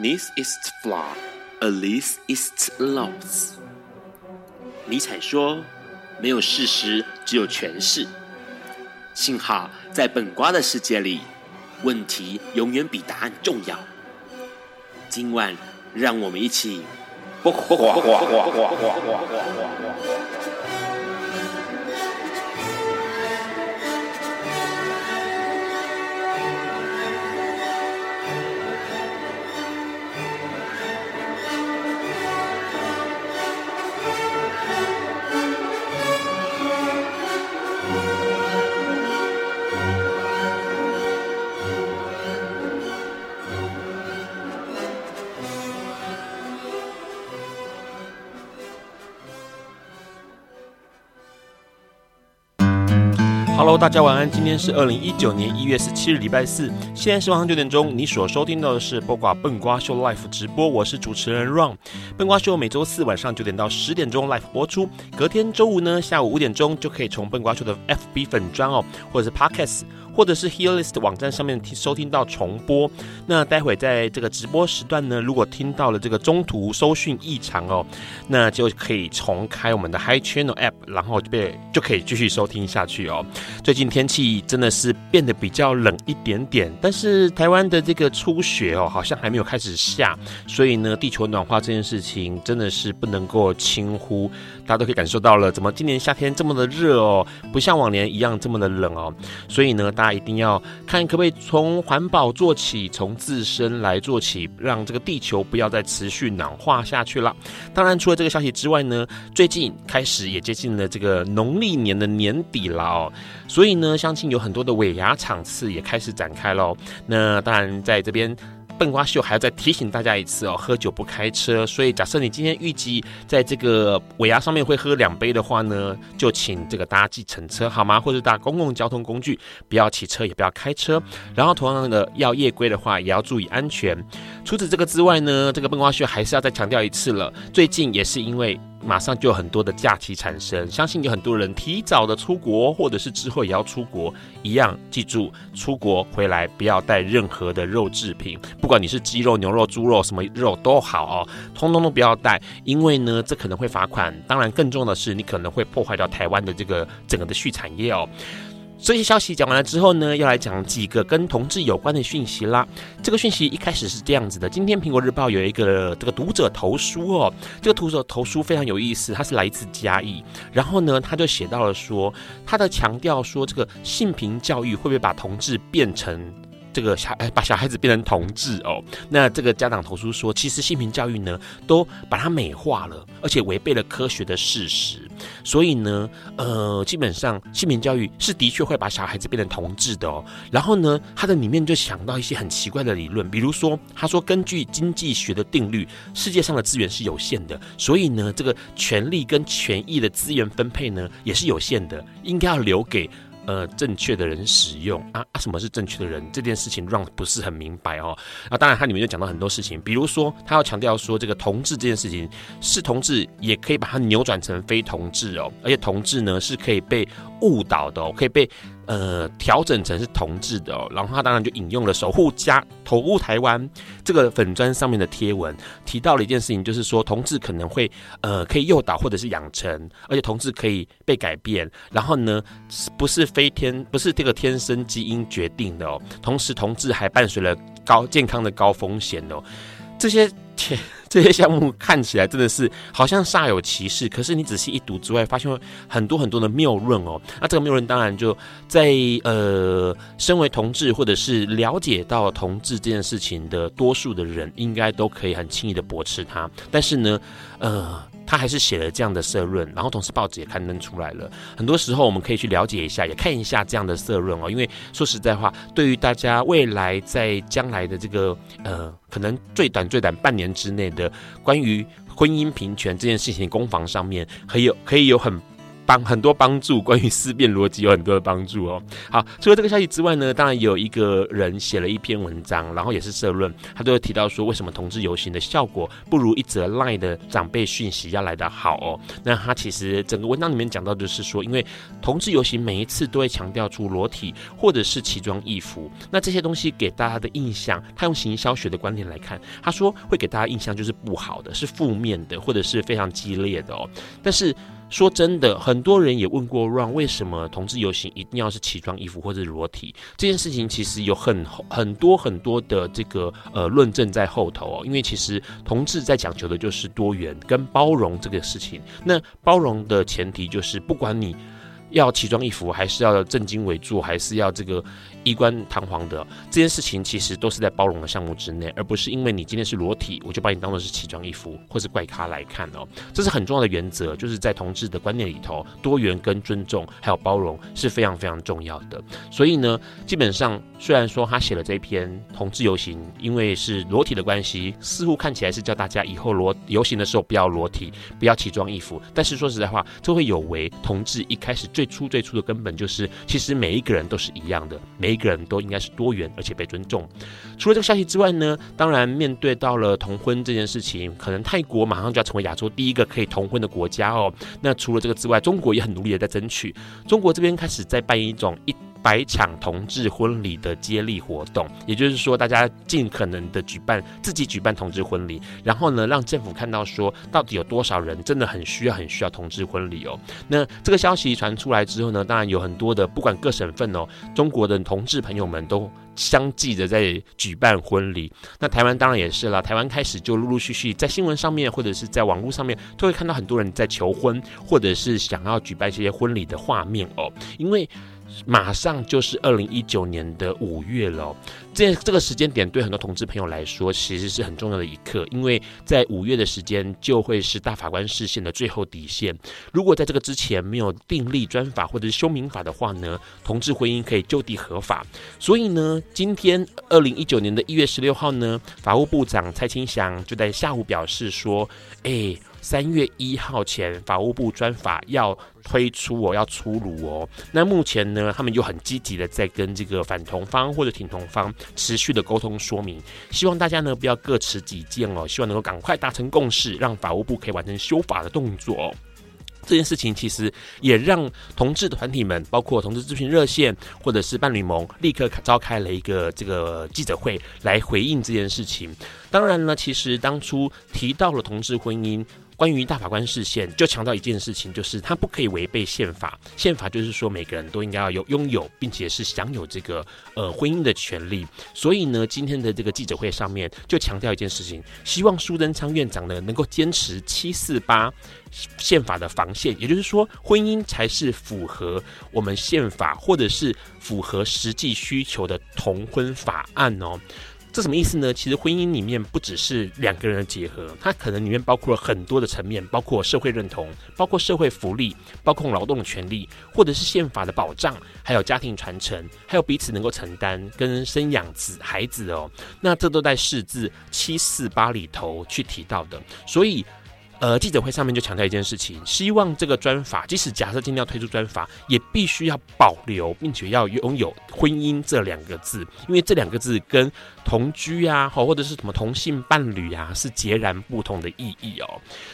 This ist flaw, at least ist loss. 尼采说，没有事实，只有诠释。幸好在本瓜的世界里，问题永远比答案重要。今晚，让我们一起。Hello， 大家晚安。今天是2019年1月17日，礼拜四。现在是晚上9点钟。你所收听到的是笨瓜秀 Live 直播，我是主持人 Ron。笨瓜秀每周四晚上9点到10点钟 Live 播出，隔天周五呢下午5点钟就可以从笨瓜秀的 FB 粉专哦，或者是 Podcast， 或者是 Healist 网站上面收听到重播。那待会在这个直播时段呢，如果听到了这个中途收讯异常哦，那就可以重开我们的 Hi Channel App， 然后就可以继续收听下去哦。最近天气真的是变得比较冷一点点，但是台湾的这个初雪哦，好像还没有开始下，所以呢，地球暖化这件事情真的是不能够轻忽。大家都可以感受到了，怎么今年夏天这么的热哦，不像往年一样这么的冷哦。所以呢，大家一定要看可不可以从环保做起，从自身来做起，让这个地球不要再持续暖化下去了。当然，除了这个消息之外呢，最近开始也接近了这个农历年的年底了哦。所以呢，相信有很多的尾牙场次也开始展开了。那当然，在这边笨瓜秀还要再提醒大家一次哦，喝酒不开车。所以，假设你今天预计在这个尾牙上面会喝2杯的话呢，就请这个搭计程车好吗？或者搭公共交通工具，不要骑车，也不要开车。然后，同样的，要夜归的话，也要注意安全。除此这个之外呢，这个笨瓜秀还是要再强调一次了。最近也是因为，马上就有很多的假期产生，相信有很多人提早的出国，或者是之后也要出国，一样记住出国回来不要带任何的肉制品，不管你是鸡肉、牛肉、猪肉什么肉都好哦，通通都不要带，因为呢这可能会罚款，当然更重要的是你可能会破坏掉台湾的这个整个的畜产业哦。这些消息讲完了之后呢，要来讲几个跟同志有关的讯息啦。这个讯息一开始是这样子的，今天苹果日报有一个这个读者投书哦，这个读者投书非常有意思，他是来自嘉义，然后呢他就写到了说，他的强调说这个性平教育会不会把同志变成这个把小孩子变成同志哦。那这个家长投书说，其实性平教育呢都把它美化了，而且违背了科学的事实。所以呢，基本上性平教育是的确会把小孩子变成同志的哦。然后呢，他的里面就想到一些很奇怪的理论，比如说，他说根据经济学的定律，世界上的资源是有限的，所以呢，这个权利跟权益的资源分配呢也是有限的，应该要留给正确的人使用啊！什么是正确的人？这件事情让不是很明白哦。啊，当然他里面就讲到很多事情，比如说他要强调说，这个同志这件事情是同志，也可以把它扭转成非同志哦。而且同志呢是可以被误导的哦，可以被调整成是同志的哦。然后他当然就引用了守护台湾这个粉专上面的贴文，提到了一件事情，就是说同志可能会可以诱导或者是养成，而且同志可以被改变。然后呢，不是这个天生基因决定的哦，同时同志还伴随了健康的高风险哦。这些项目看起来真的是好像煞有其事，可是你仔细一读之外，发现很多很多的谬论哦。那这个谬论当然就在身为同志或者是了解到同志这件事情的多数的人，应该都可以很轻易的驳斥它。但是呢，他还是写了这样的社论，然后同时报纸也刊登出来了。很多时候我们可以去了解一下，也看一下这样的社论哦。因为说实在话，对于大家未来在将来的这个可能最短半年之内的关于婚姻平权这件事情攻防上面，可以有很很多帮助，关于思辨逻辑有很多的帮助哦。好，除了这个消息之外呢，当然也有一个人写了一篇文章，然后也是社论，他就提到说为什么同志游行的效果不如一则 LINE 的长辈讯息要来得好哦。那他其实整个文章里面讲到就是说，因为同志游行每一次都会强调出裸体或者是奇装异服，那这些东西给大家的印象，他用行销学的观点来看，他说会给大家印象就是不好的，是负面的，或者是非常激烈的哦。但是说真的，很多人也问过 Ron 为什么同志游行一定要是奇装异服或者裸体这件事情，其实有很多的这个论证在后头哦。因为其实同志在讲求的就是多元跟包容这个事情，那包容的前提就是不管你要奇装异服，还是要正襟危坐，还是要这个衣冠堂皇的，这件事情其实都是在包容的项目之内，而不是因为你今天是裸体，我就把你当作是奇装异服或是怪咖来看哦。这是很重要的原则，就是在同志的观念里头，多元跟尊重还有包容是非常非常重要的。所以呢，基本上虽然说他写了这篇同志游行，因为是裸体的关系，似乎看起来是叫大家以后游行的时候不要裸体，不要奇装异服，但是说实在话，这会有违同志一开始最初的根本，就是其实每一个人都是一样的，每一个人都应该是多元而且被尊重。除了这个消息之外呢，当然面对到了同婚这件事情，可能泰国马上就要成为亚洲第一个可以同婚的国家哦。那除了这个之外，中国也很努力的在争取，中国这边开始在办一种100场同志婚礼的接力活动，也就是说大家尽可能的自己举办同志婚礼，然后呢让政府看到说到底有多少人真的很需要同志婚礼哦。那这个消息传出来之后呢，当然有很多的不管各省份哦，中国的同志朋友们都相继的在举办婚礼，那台湾当然也是啦。台湾开始就陆陆续续在新闻上面或者是在网络上面都会看到很多人在求婚或者是想要举办一些婚礼的画面哦，因为马上就是2019年的5月了哦。这个时间点对很多同志朋友来说其实是很重要的一刻，因为在5月的时间就会是大法官释宪的最后底线。如果在这个之前没有订立专法或者是修民法的话呢，同志婚姻可以就地合法。所以呢，今天2019年的1月16号呢，法务部长蔡清祥就在下午表示说，3月1号前法务部专法要推出哦，要出炉哦。那目前呢，他们又很积极的在跟这个反同方或者挺同方持续的沟通说明，希望大家呢不要各持己见哦，希望能够赶快达成共识，让法务部可以完成修法的动作哦。这件事情其实也让同志团体们，包括同志咨询热线或者是伴侣盟，立刻召开了一个这个记者会来回应这件事情。当然呢，其实当初提到了同志婚姻，关于大法官释宪就强调一件事情，就是它不可以违背宪法。宪法就是说每个人都应该要拥有并且是享有这个婚姻的权利。所以呢，今天的这个记者会上面就强调一件事情，希望苏贞昌院长呢能够坚持748宪法的防线，也就是说婚姻才是符合我们宪法或者是符合实际需求的同婚法案哦。这什么意思呢？其实婚姻里面不只是两个人的结合，它可能里面包括了很多的层面，包括社会认同，包括社会福利，包括劳动权利，或者是宪法的保障，还有家庭传承，还有彼此能够承担跟生养子孩子哦。那这都在释字748里头去提到的。所以记者会上面就强调一件事情，希望这个专法，即使假设今天要推出专法，也必须要保留并且要拥有婚姻这两个字，因为这两个字跟同居啊或者是什么同性伴侣啊是截然不同的意义哦。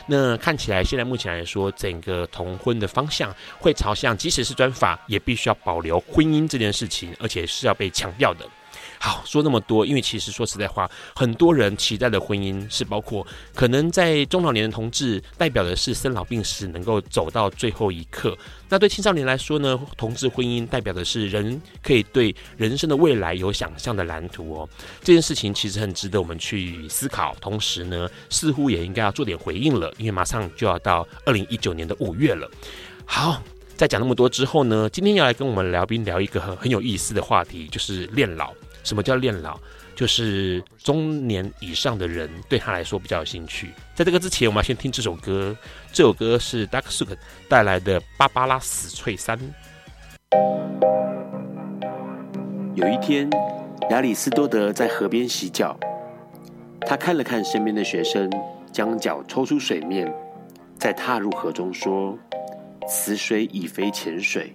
那看起来现在目前来说，整个同婚的方向会朝向即使是专法也必须要保留婚姻这件事情，而且是要被强调的。好，说那么多，因为其实说实在话，很多人期待的婚姻是包括可能在中老年的同志代表的是生老病死能够走到最后一刻，那对青少年来说呢，同志婚姻代表的是人可以对人生的未来有想象的蓝图哦。这件事情其实很值得我们去思考，同时呢似乎也应该要做点回应了，因为马上就要到2019年的5月了。好，在讲那么多之后呢，今天要来跟我们聊宾聊一个很有意思的话题，就是恋老。什么叫恋老？就是中年以上的人对他来说比较有兴趣。在这个之前，我们要先听这首歌，这首歌是 Dark Souls 带来的《芭芭拉死翠山》。有一天，亚里斯多德在河边洗脚，他看了看身边的学生，将脚抽出水面，再踏入河中，说：“此水已非浅水。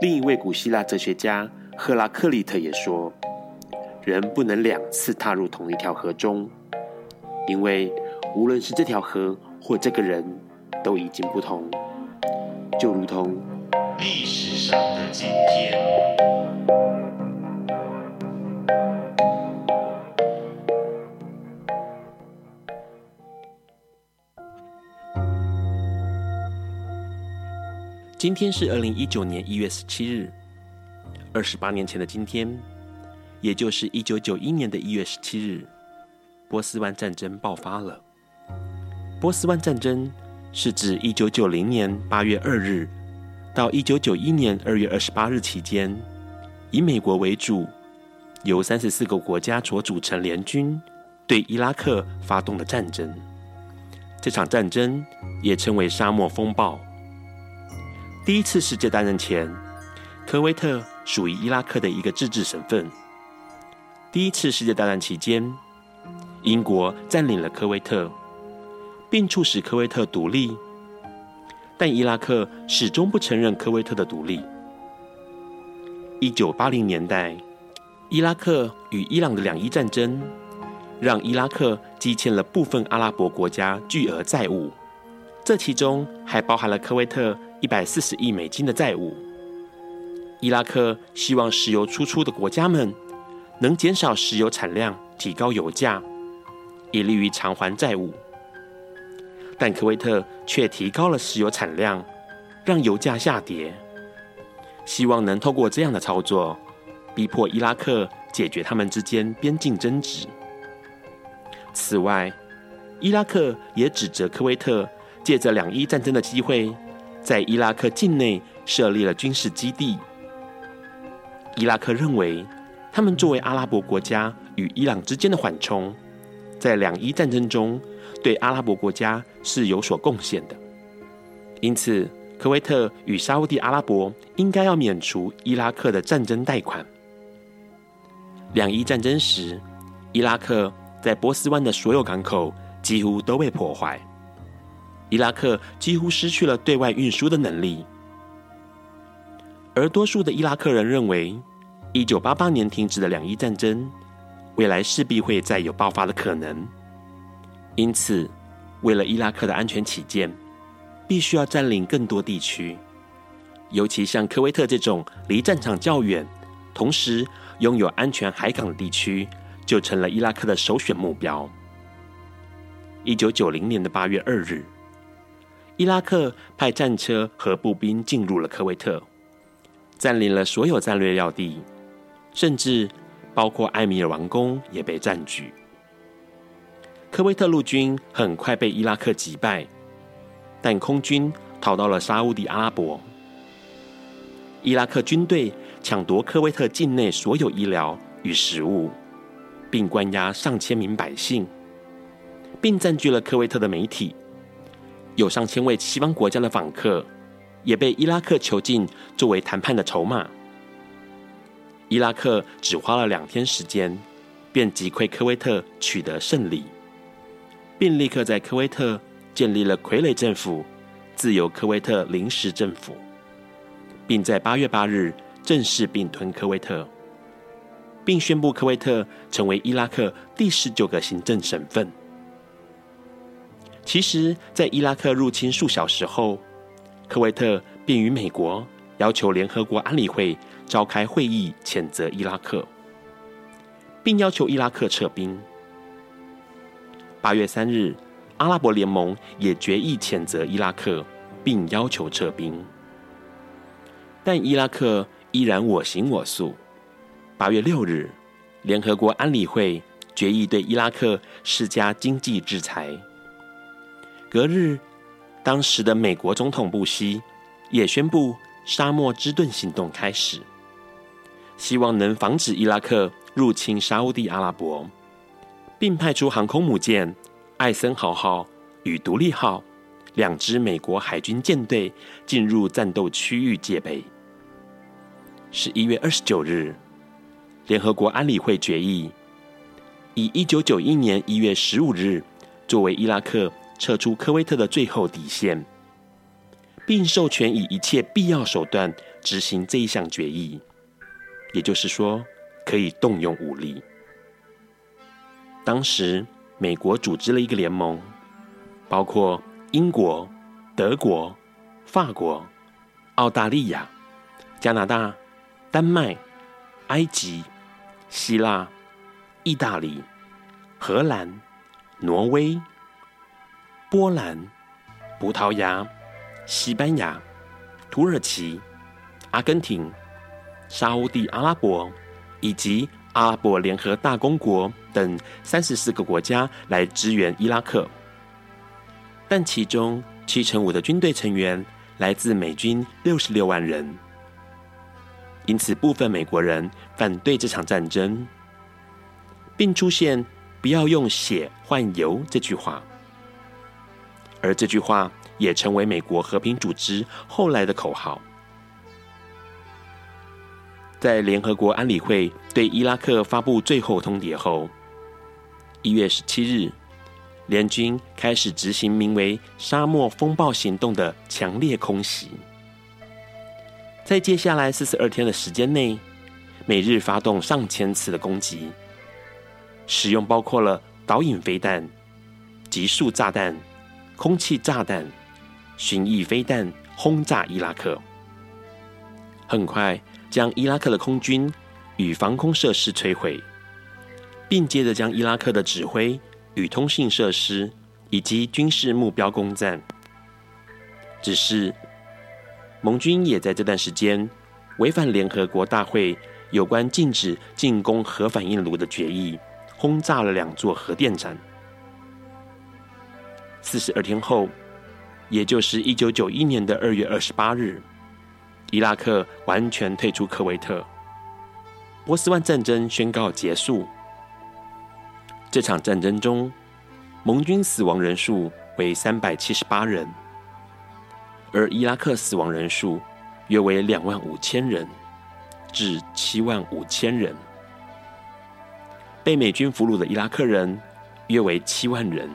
另一位古希腊哲学家赫拉克利特也说，人不能两次踏入同一条河中，因为无论是这条河或这个人都已经不同，就如同历史上的今天。今天是2019年1月17日，28年前的今天，也就是1991年1月17日，波斯湾战争爆发了。波斯湾战争是指1990年8月2日到1991年2月28日期间，以美国为主，由34个国家所组成联军对伊拉克发动的战争。这场战争也称为沙漠风暴。第一次世界大战前，科威特属于伊拉克的一个自治省份。第一次世界大战期间，英国占领了科威特，并促使科威特独立，但伊拉克始终不承认科威特的独立。1980年代，伊拉克与伊朗的2伊战争，让伊拉克积欠了部分阿拉伯国家巨额债务，这其中还包含了科威特140亿美金的债务。伊拉克希望石油输出的国家们能减少石油产量，提高油价，以利于偿还债务。但科威特却提高了石油产量，让油价下跌，希望能透过这样的操作，逼迫伊拉克解决他们之间边境争执。此外，伊拉克也指责科威特借着2伊战争的机会，在伊拉克境内设立了军事基地。伊拉克认为，他们作为阿拉伯国家与伊朗之间的缓冲，在2伊战争中对阿拉伯国家是有所贡献的，因此科威特与沙烏地阿拉伯应该要免除伊拉克的战争贷款。2伊战争时，伊拉克在波斯湾的所有港口几乎都被破坏，伊拉克几乎失去了对外运输的能力。而多数的伊拉克人认为，1988年停止的2伊战争，未来势必会再有爆发的可能。因此，为了伊拉克的安全起见，必须要占领更多地区，尤其像科威特这种离战场较远，同时拥有安全海港的地区，就成了伊拉克的首选目标。1990年的8月2日，伊拉克派战车和步兵进入了科威特，占领了所有战略要地，甚至包括埃米尔王宫也被占据。科威特陆军很快被伊拉克击败，但空军逃到了沙烏地阿拉伯。伊拉克军队抢夺科威特境内所有医疗与食物，并关押上千名百姓，并占据了科威特的媒体。有上千位西方国家的访客也被伊拉克囚禁，作为谈判的筹码。伊拉克只花了2天时间，便击溃科威特，取得胜利，并立刻在科威特建立了傀儡政府——自由科威特临时政府，并在8月8日正式并吞科威特，并宣布科威特成为伊拉克第19个行政省份。其实，在伊拉克入侵数小时后，科威特便与美国要求联合国安理会召开会议，谴责伊拉克，并要求伊拉克撤兵。8月3日，阿拉伯联盟也决议谴责伊拉克，并要求撤兵。但伊拉克依然我行我素。8月6日，联合国安理会决议对伊拉克施加经济制裁。隔日，当时的美国总统布希也宣布沙漠之盾行动开始，希望能防止伊拉克入侵沙烏地阿拉伯，并派出航空母舰艾森豪号与独立号2支美国海军舰队进入战斗区域戒备。11月29日，联合国安理会决议，以1991年1月15日作为伊拉克撤出科威特的最后底线，并授权以一切必要手段执行这一项决议，也就是说可以动用武力。当时美国组织了一个联盟，包括英国、德国、法国、澳大利亚、加拿大、丹麦、埃及、希腊、意大利、荷兰、挪威、波兰、葡萄牙、西班牙、土耳其、阿根廷、沙烏地阿拉伯以及阿拉伯联合大公国等34个国家来支援伊拉克，但其中75%的军队成员来自美军66万人，因此部分美国人反对这场战争，并出现不要用血换油这句话，而这句话也成为美国和平组织后来的口号。在联合国安理会对伊拉克发布最后通牒后，1月17日，联军开始执行名为沙漠风暴行动的强烈空袭。在接下来42天的时间内，美日发动上千次的攻击，使用包括了导引飞弹、集束炸弹、空气炸弹、巡弋飞弹轰炸伊拉克，很快将伊拉克的空军与防空设施摧毁，并接着将伊拉克的指挥与通信设施以及军事目标攻占。只是盟军也在这段时间违反联合国大会有关禁止进攻核反应炉的决议，轰炸了2座核电站。42天后，也就是1991年的2月28日，伊拉克完全退出科威特，波斯湾战争宣告结束。这场战争中，盟军死亡人数为378人，而伊拉克死亡人数约为25000人至75000人，被美军俘虏的伊拉克人约为7万人。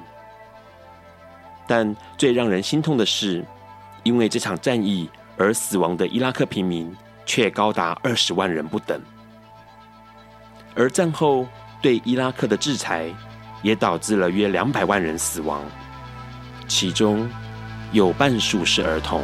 但最让人心痛的是，因为这场战役而死亡的伊拉克平民却高达20万人不等。而战后对伊拉克的制裁也导致了约200万人死亡，其中有半数是儿童。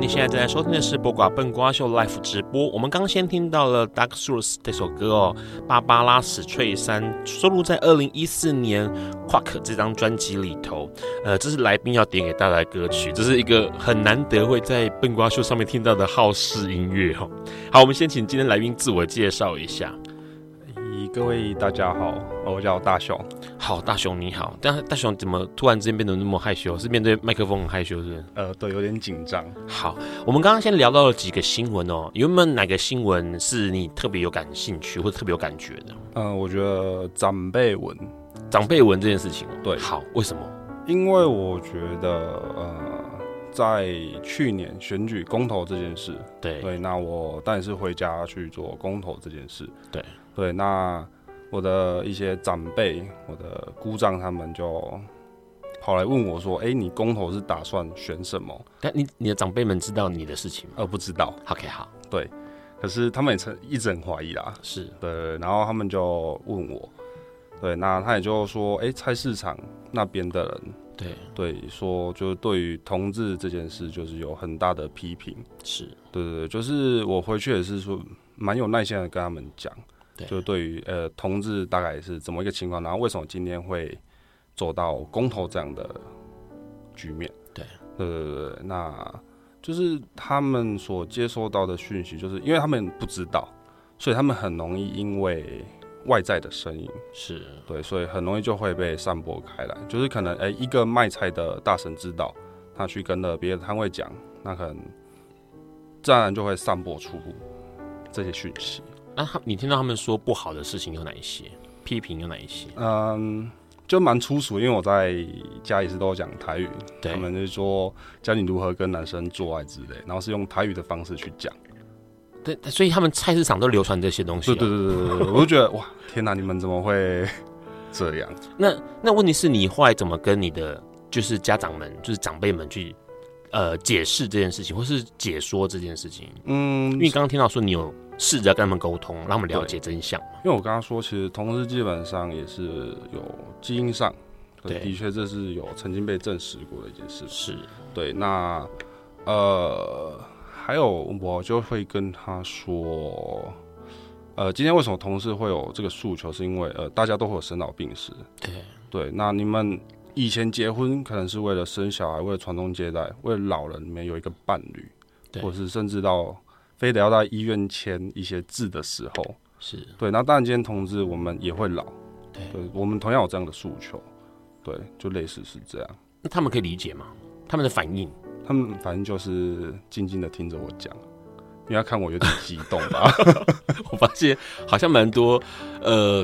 你现在正在收听的是播瓜笨瓜秀 Live 直播。我们刚先听到了 Dark Souls 这首歌哦，芭芭拉史翠珊收录在2014年 Quack 这张专辑里头。这是来宾要点给大家的歌曲，这是一个很难得会在笨瓜秀上面听到的浩式音乐哦。好，我们先请今天来宾自我介绍一下。各位大家好，我叫大雄。好，大雄你好。但大雄怎么突然之间变得那么害羞？是面对麦克风很害羞是不是？对，有点紧张。好，我们刚刚先聊到了几个新闻哦，有没有哪个新闻是你特别有感兴趣或特别有感觉的？我觉得长辈文这件事情。对，好，为什么？因为我觉得在去年选举公投这件事，对，那我当然是回家去做公投这件事，对，那我的一些长辈，我的姑丈他们就跑来问我说：“你公投是打算选什么？”但你的长辈们知道你的事情吗？不知道。OK， 好。对，可是他们也一直很怀疑啦。是。对，然后他们就问我，对，那他也就说：“菜市场那边的人，对，说就对于同志这件事，就是有很大的批评。”是。对，就是我回去也是说蛮有耐心的跟他们讲。就对于同志大概是怎么一个情况，然后为什么今天会走到公投这样的局面？对，那就是他们所接收到的讯息，就是因为他们不知道，所以他们很容易因为外在的声音，是对，所以很容易就会被散播开来。就是可能一个卖菜的大神知道，他去跟了别的摊位讲，那可能自然就会散播出这些讯息。啊，你听到他们说不好的事情有哪一些？批评有哪一些？嗯，就蛮粗俗，因为我在家里是都讲台语，他们就说教你如何跟男生做爱之类，然后是用台语的方式去讲。对，所以他们菜市场都流传这些东西。对对对对对，我就觉得哇，天哪，你们怎么会这样？那问题是你后来怎么跟你的就是家长们，就是长辈们去解释这件事情，或是解说这件事情？嗯，因为刚刚听到说你有试着跟他们沟通，让他们了解真相。因为我刚刚说，其实同志基本上也是有基因上，对，的确这是有曾经被证实过的一件事。是，对，那还有，我就会跟他说，今天为什么同事会有这个诉求，是因为大家都会有生老病死。对，那你们以前结婚可能是为了生小孩，为了传宗接代，为了老人里面有一个伴侣，或是甚至到非得要到医院签一些字的时候，是对。那当然，今天同志我们也会老，对，我们同样有这样的诉求，对，就类似是这样。那他们可以理解吗？他们的反应？他们反正就是静静的听着我讲，因为他看我有点激动吧。我发现好像蛮多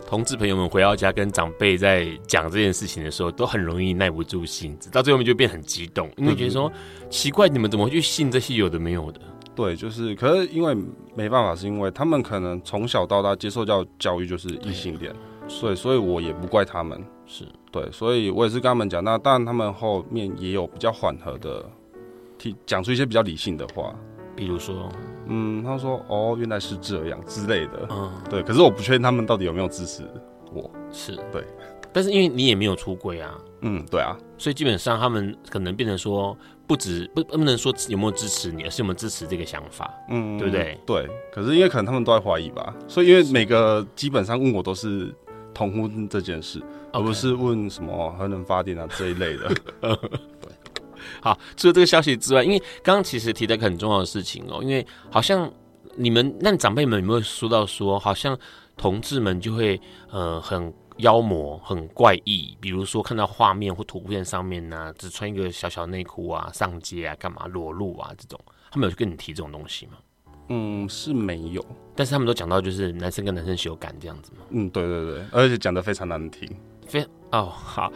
同志朋友们回到家跟长辈在讲这件事情的时候，都很容易耐不住性子，到最后面就变很激动，因为觉得说奇怪，你们怎么会去信这些有的没有的？对，就是，可是因为没办法，是因为他们可能从小到大接受教育就是异性恋，所以我也不怪他们，是对，所以我也是跟他们讲，那当然他们后面也有比较缓和的。讲出一些比较理性的话，比如说，他说哦，原来是这样之类的，对。可是我不确定他们到底有没有支持我，是对。但是因为你也没有出柜啊，对啊，所以基本上他们可能变成说，不能说有没有支持你，而是有没有支持这个想法，对不对？对。可是因为可能他们都在怀疑吧，所以因为每个基本上问我都是同婚这件事，而不是问什么核能发电啊这一类的。好，除了这个消息之外，因为刚刚其实提到一个很重要的事情哦，因为好像你们那长辈们有没有说到说，好像同志们就会很妖魔、很怪异，比如说看到画面或图片上面啊，只穿一个小小内裤啊、上街啊、干嘛裸露啊这种，他们有跟你提这种东西吗？是没有，但是他们都讲到就是男生跟男生羞感这样子嘛。对对对，而且讲得非常难听。好，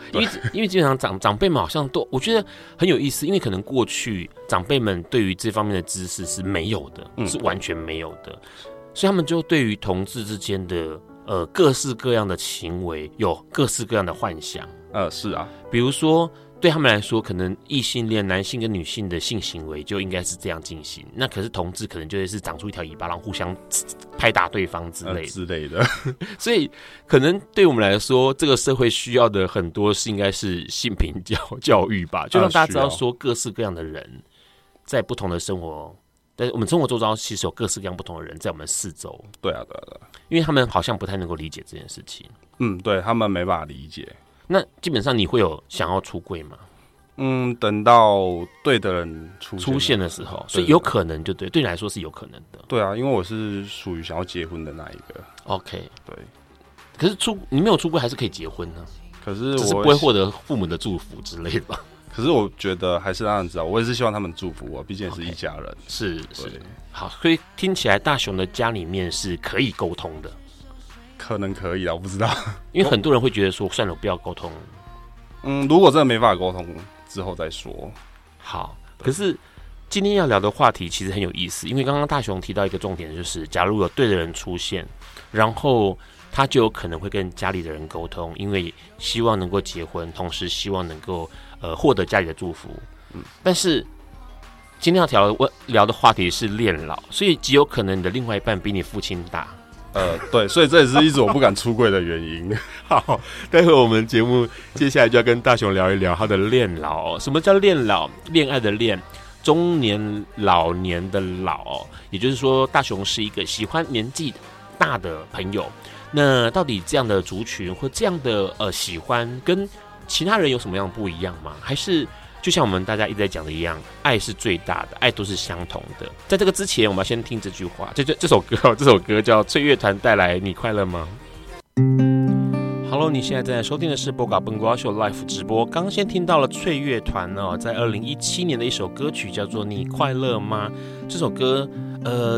因为基本上长辈们好像都，我觉得很有意思，因为可能过去长辈们对于这方面的知识是没有的，是完全没有的，所以他们就对于同志之间的各式各样的行为有各式各样的幻想。是啊，比如说对他们来说，可能异性恋男性跟女性的性行为就应该是这样进行，那可是同志可能就会是长出一条尾巴，然后互相拍打对方之类的之类的。所以可能对我们来说，这个社会需要的很多是应该是性平教育吧，就让大家知道说各式各样的人在不同的生活，但是我们生活周遭其实有各式各样不同的人在我们四周。对啊，对啊，对啊，因为他们好像不太能够理解这件事情。对他们没办法理解。那基本上你会有想要出柜吗？等到对的人出现的时候，所以有可能就对你来说是有可能的。对啊，因为我是属于想要结婚的那一个。OK， 对。可是你没有出柜还是可以结婚呢？可是我只是不会获得父母的祝福之类的吧？可是我觉得还是让人知道，我也是希望他们祝福我，毕竟也是一家人。Okay， 是，好，所以听起来大雄的家里面是可以沟通的。可能可以啦，我不知道，因为很多人会觉得说，算了，我不要沟通。如果真的没办法沟通，之后再说。好，可是今天要聊的话题其实很有意思，因为刚刚大雄提到一个重点，就是假如有对的人出现，然后他就有可能会跟家里的人沟通，因为希望能够结婚，同时希望能够获得家里的祝福。但是今天要聊的话题是恋老，所以极有可能你的另外一半比你父亲大。对，所以这也是一直我不敢出柜的原因。好，待会我们节目接下来就要跟大雄聊一聊他的恋老。什么叫恋老？恋爱的恋，中年老年的老，也就是说，大雄是一个喜欢年纪大的朋友。那到底这样的族群或这样的喜欢跟其他人有什么样不一样吗？还是？就像我们大家一直在讲的一样，爱是最大的，爱都是相同的。在这个之前，我们要先听这句话，这首歌叫《翠乐团带来你快乐吗》。Hello， 你现在正在收听的是播搞Ben Guo秀 Live 直播。刚先听到了翠乐团在2017年的一首歌曲叫做《你快乐吗》。这首歌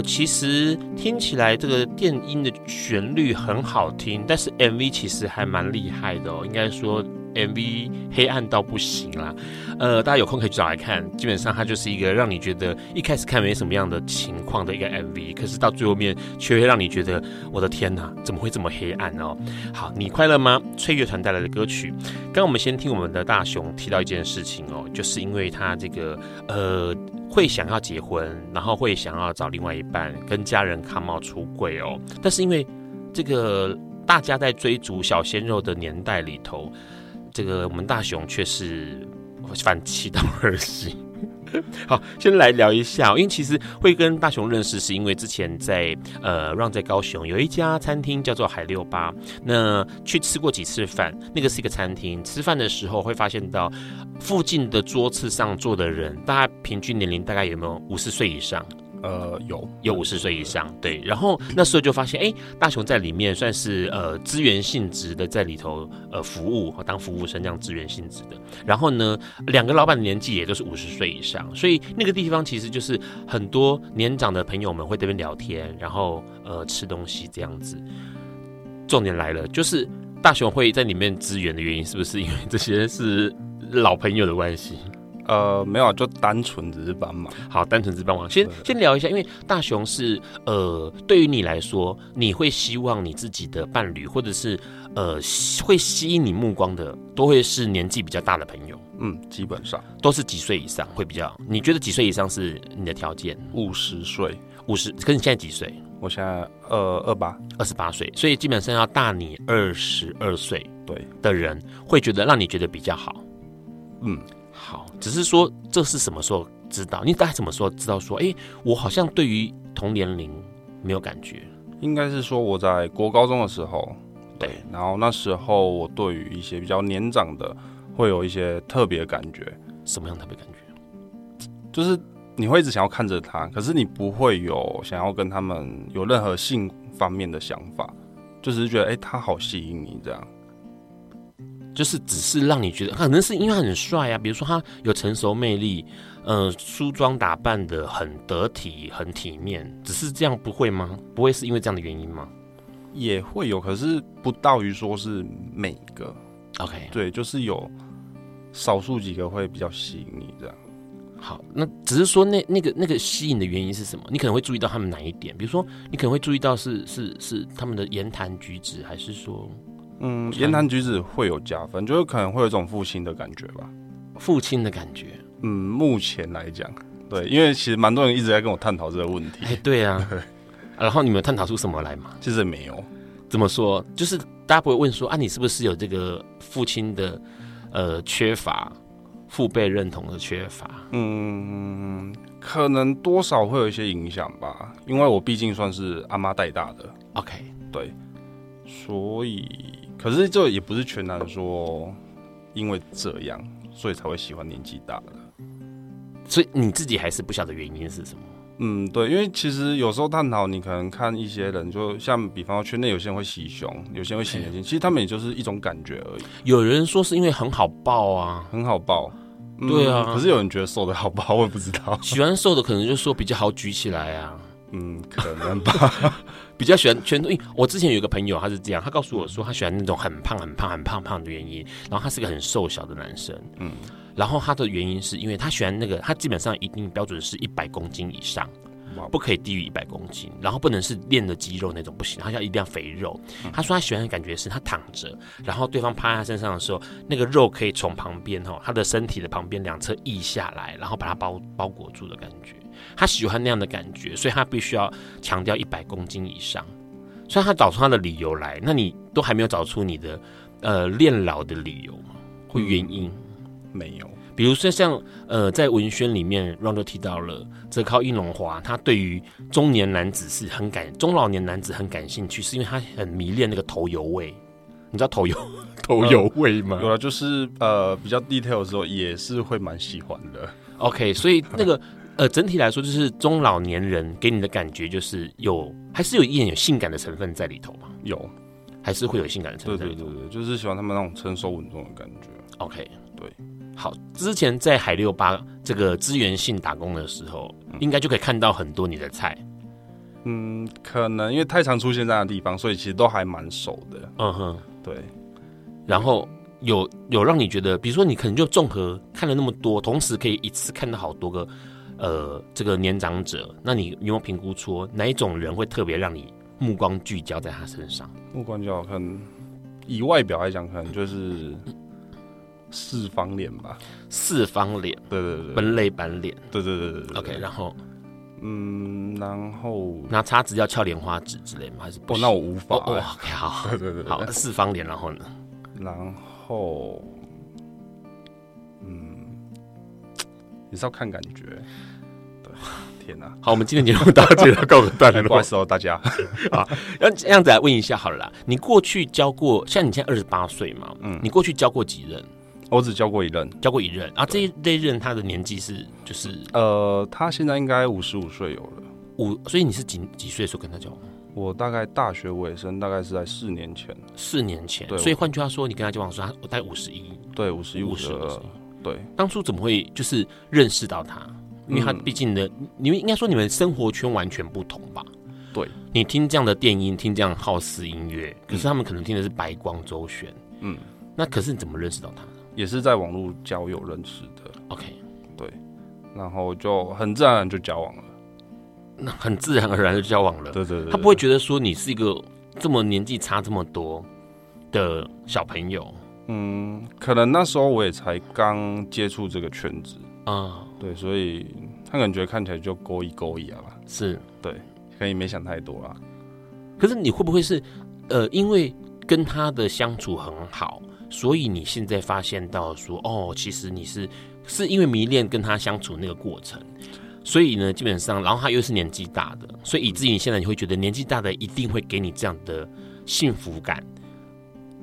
其实听起来这个电音的旋律很好听，但是 MV 其实还蛮厉害的应该说 MV 黑暗到不行啦。大家有空可以找来看，基本上它就是一个让你觉得一开始看没什么样的情况的一个 MV， 可是到最后面却会让你觉得我的天哪，怎么会这么黑暗哦？好，你快乐吗？翠乐团带来的歌曲。刚刚我们先听我们的大雄提到一件事情就是因为他这个会想要结婚，然后会想要找另外一半，跟家人come out出柜但是因为这个大家在追逐小鲜肉的年代里头，这个我们大雄却是反其道而行。好，先来聊一下因为其实会跟大雄认识是因为之前在Ron 在高雄有一家餐厅叫做海68，那去吃过几次饭，那个是一个餐厅，吃饭的时候会发现到附近的桌次上坐的人大家平均年龄大概有没有50岁以上？有50岁以上，对。然后那时候就发现大雄在里面算是资源性质的，在里头服务，当服务生这样资源性质的。然后呢，两个老板的年纪也都是50岁以上，所以那个地方其实就是很多年长的朋友们会在那边聊天，然后吃东西这样子。重点来了，就是大雄会在里面支援的原因，是不是因为这些是老朋友的关系？没有，就单纯只是帮忙。好，单纯只是帮忙。先聊一下，因为大雄是对于你来说，你会希望你自己的伴侣，或者是会吸引你目光的，都会是年纪比较大的朋友。嗯，基本上都是几岁以上会比较。你觉得几岁以上是你的条件？50岁，50。可是你现在几岁？我现在28岁，所以基本上要大你22岁对的人，会觉得让你觉得比较好。嗯。好，只是说这是什么时候知道？你大概什么时候知道说，我好像对于同年龄没有感觉？应该是说我在国高中的时候，对，然后那时候我对于一些比较年长的会有一些特别感觉。什么样特别感觉？就是你会一直想要看着他，可是你不会有想要跟他们有任何性方面的想法，就只是觉得他好吸引你这样。就是只是让你觉得，可能是因为他很帅啊，比如说他有成熟魅力，梳妆打扮的很得体、很体面，只是这样不会吗？不会是因为这样的原因吗？也会有，可是不到于说是每个。OK， 对，就是有少数几个会比较吸引你这样。好，那只是说那个吸引的原因是什么？你可能会注意到他们哪一点？比如说，你可能会注意到是他们的言谈举止，还是说？嗯，言谈举止会有加分，就是可能会有一种父亲的感觉吧。父亲的感觉，嗯，目前来讲，对，因为其实蛮多人一直在跟我探讨这个问题。对啊，然后你们探讨出什么来吗？其实没有。怎么说？就是大家不会问说你是不是有这个父亲的缺乏，父辈认同的缺乏？嗯，可能多少会有一些影响吧，因为我毕竟算是阿妈带大的。OK， 对，所以。可是这也不是全然说，因为这样，所以才会喜欢年纪大的。所以你自己还是不晓得原因是什么？嗯，对，因为其实有时候探讨，你可能看一些人，就像比方说圈内有些人会洗胸，有些人会洗眼睛，其实他们也就是一种感觉而已。有人说是因为很好抱啊，很好抱。嗯、对啊，可是有人觉得瘦的好不好，我也不知道。喜欢瘦的可能就说比较好举起来啊。嗯，可能吧。比较喜欢全都，因为我之前有一个朋友，他是这样，他告诉我说，他喜欢那种很胖、很胖、很胖、胖的原因。然后他是个很瘦小的男生，嗯，然后他的原因是因为他喜欢那个，他基本上一定标准是100公斤以上，不可以低于100公斤，然后不能是练的肌肉那种不行，他要一定要肥肉。他说他喜欢的感觉是他躺着，然后对方趴在他身上的时候，那个肉可以从旁边他的身体的旁边两侧溢下来，然后把它包裹住的感觉。他喜欢那样的感觉，所以他必须要强调100公斤以上。所以他找出他的理由来，那你都还没有找出你的恋老的理由吗？或原因？没有。比如说像在文宣里面 ，Ron 就提到了泽尻英龙华，他对于中老年男子很感兴趣，是因为他很迷恋那个头油味。你知道头油味吗？有啊，就是比较 detail 的时候也是会蛮喜欢的。OK， 所以那个整体来说，就是中老年人给你的感觉就是还是有一点有性感的成分在里头嘛。有。还是会有性感的成分在里头。对对对，就是喜欢他们那种成熟稳重的感觉。OK， 对，好，之前在海六八这个支援性打工的时候，应该就可以看到很多你的菜。嗯，可能因为太常出现在那地方，所以其实都还蛮熟的。嗯哼，对。然后有让你觉得，比如说你可能就综合看了那么多，同时可以一次看到好多个这个年长者，那你有没有评估出哪一种人会特别让你目光聚焦在他身上？目光聚焦，可能以外表来讲，可能就是四方脸吧。四方脸，对对对，分类版脸，对对对 对, 對。OK， 然后。嗯，然后拿叉子要翘莲花指之类吗？还是不？哦，那我无法。哦，好，对对对，好，四方脸，然后呢？然后，嗯，也是要看感觉。对，天哪！好，我们今天节目到这里告个段落，不好意思哦，大家。啊，要这样子来问一下好了啦，你过去教过，像你现在28岁嘛，嗯，你过去教过几任？我只教过一任，啊，这一任他的年纪是就是他现在应该55岁有了，所以你是几岁的时候跟他交往？我大概大学尾声，大概是在4年前。4年前，所以换句话说，你跟他交往的时候，我大概51，对，51、52，对。当初怎么会就是认识到他？因为他毕竟的，你们应该说你们生活圈完全不同吧？对，你听这样的电音，听这样好斯音乐，可是他们可能听的是白光周旋，嗯，那可是你怎么认识到他？也是在网络交友认识的 ，OK， 对，然后就很自然而然就交往了，那很自然而然就交往了，对对 对, 對，他不会觉得说你是一个这么年纪差这么多的小朋友，嗯，可能那时候我也才刚接触这个圈子啊，对，所以他感觉看起来就勾一勾一啊吧，是对，可以没想太多啦。可是你会不会是因为跟他的相处很好？所以你现在发现到说，哦，其实你是因为迷恋跟他相处那个过程，所以呢，基本上，然后他又是年纪大的，所以以至于现在你会觉得年纪大的一定会给你这样的幸福感。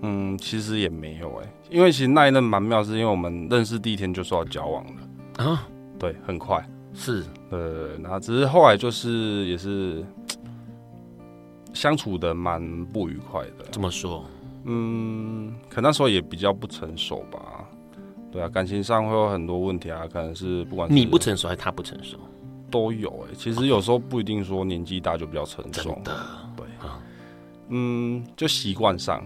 嗯，其实也没有因为其实那一任蛮妙，是因为我们认识第一天就说要交往了啊，对，很快，是，然后只是后来就是也是相处的蛮不愉快的，这么说。嗯，可那时候也比较不成熟吧，对啊，感情上会有很多问题啊，可能是不管是你不成熟还是他不成熟，都有其实有时候不一定说年纪大就比较成熟，真的，对，嗯，就习惯上，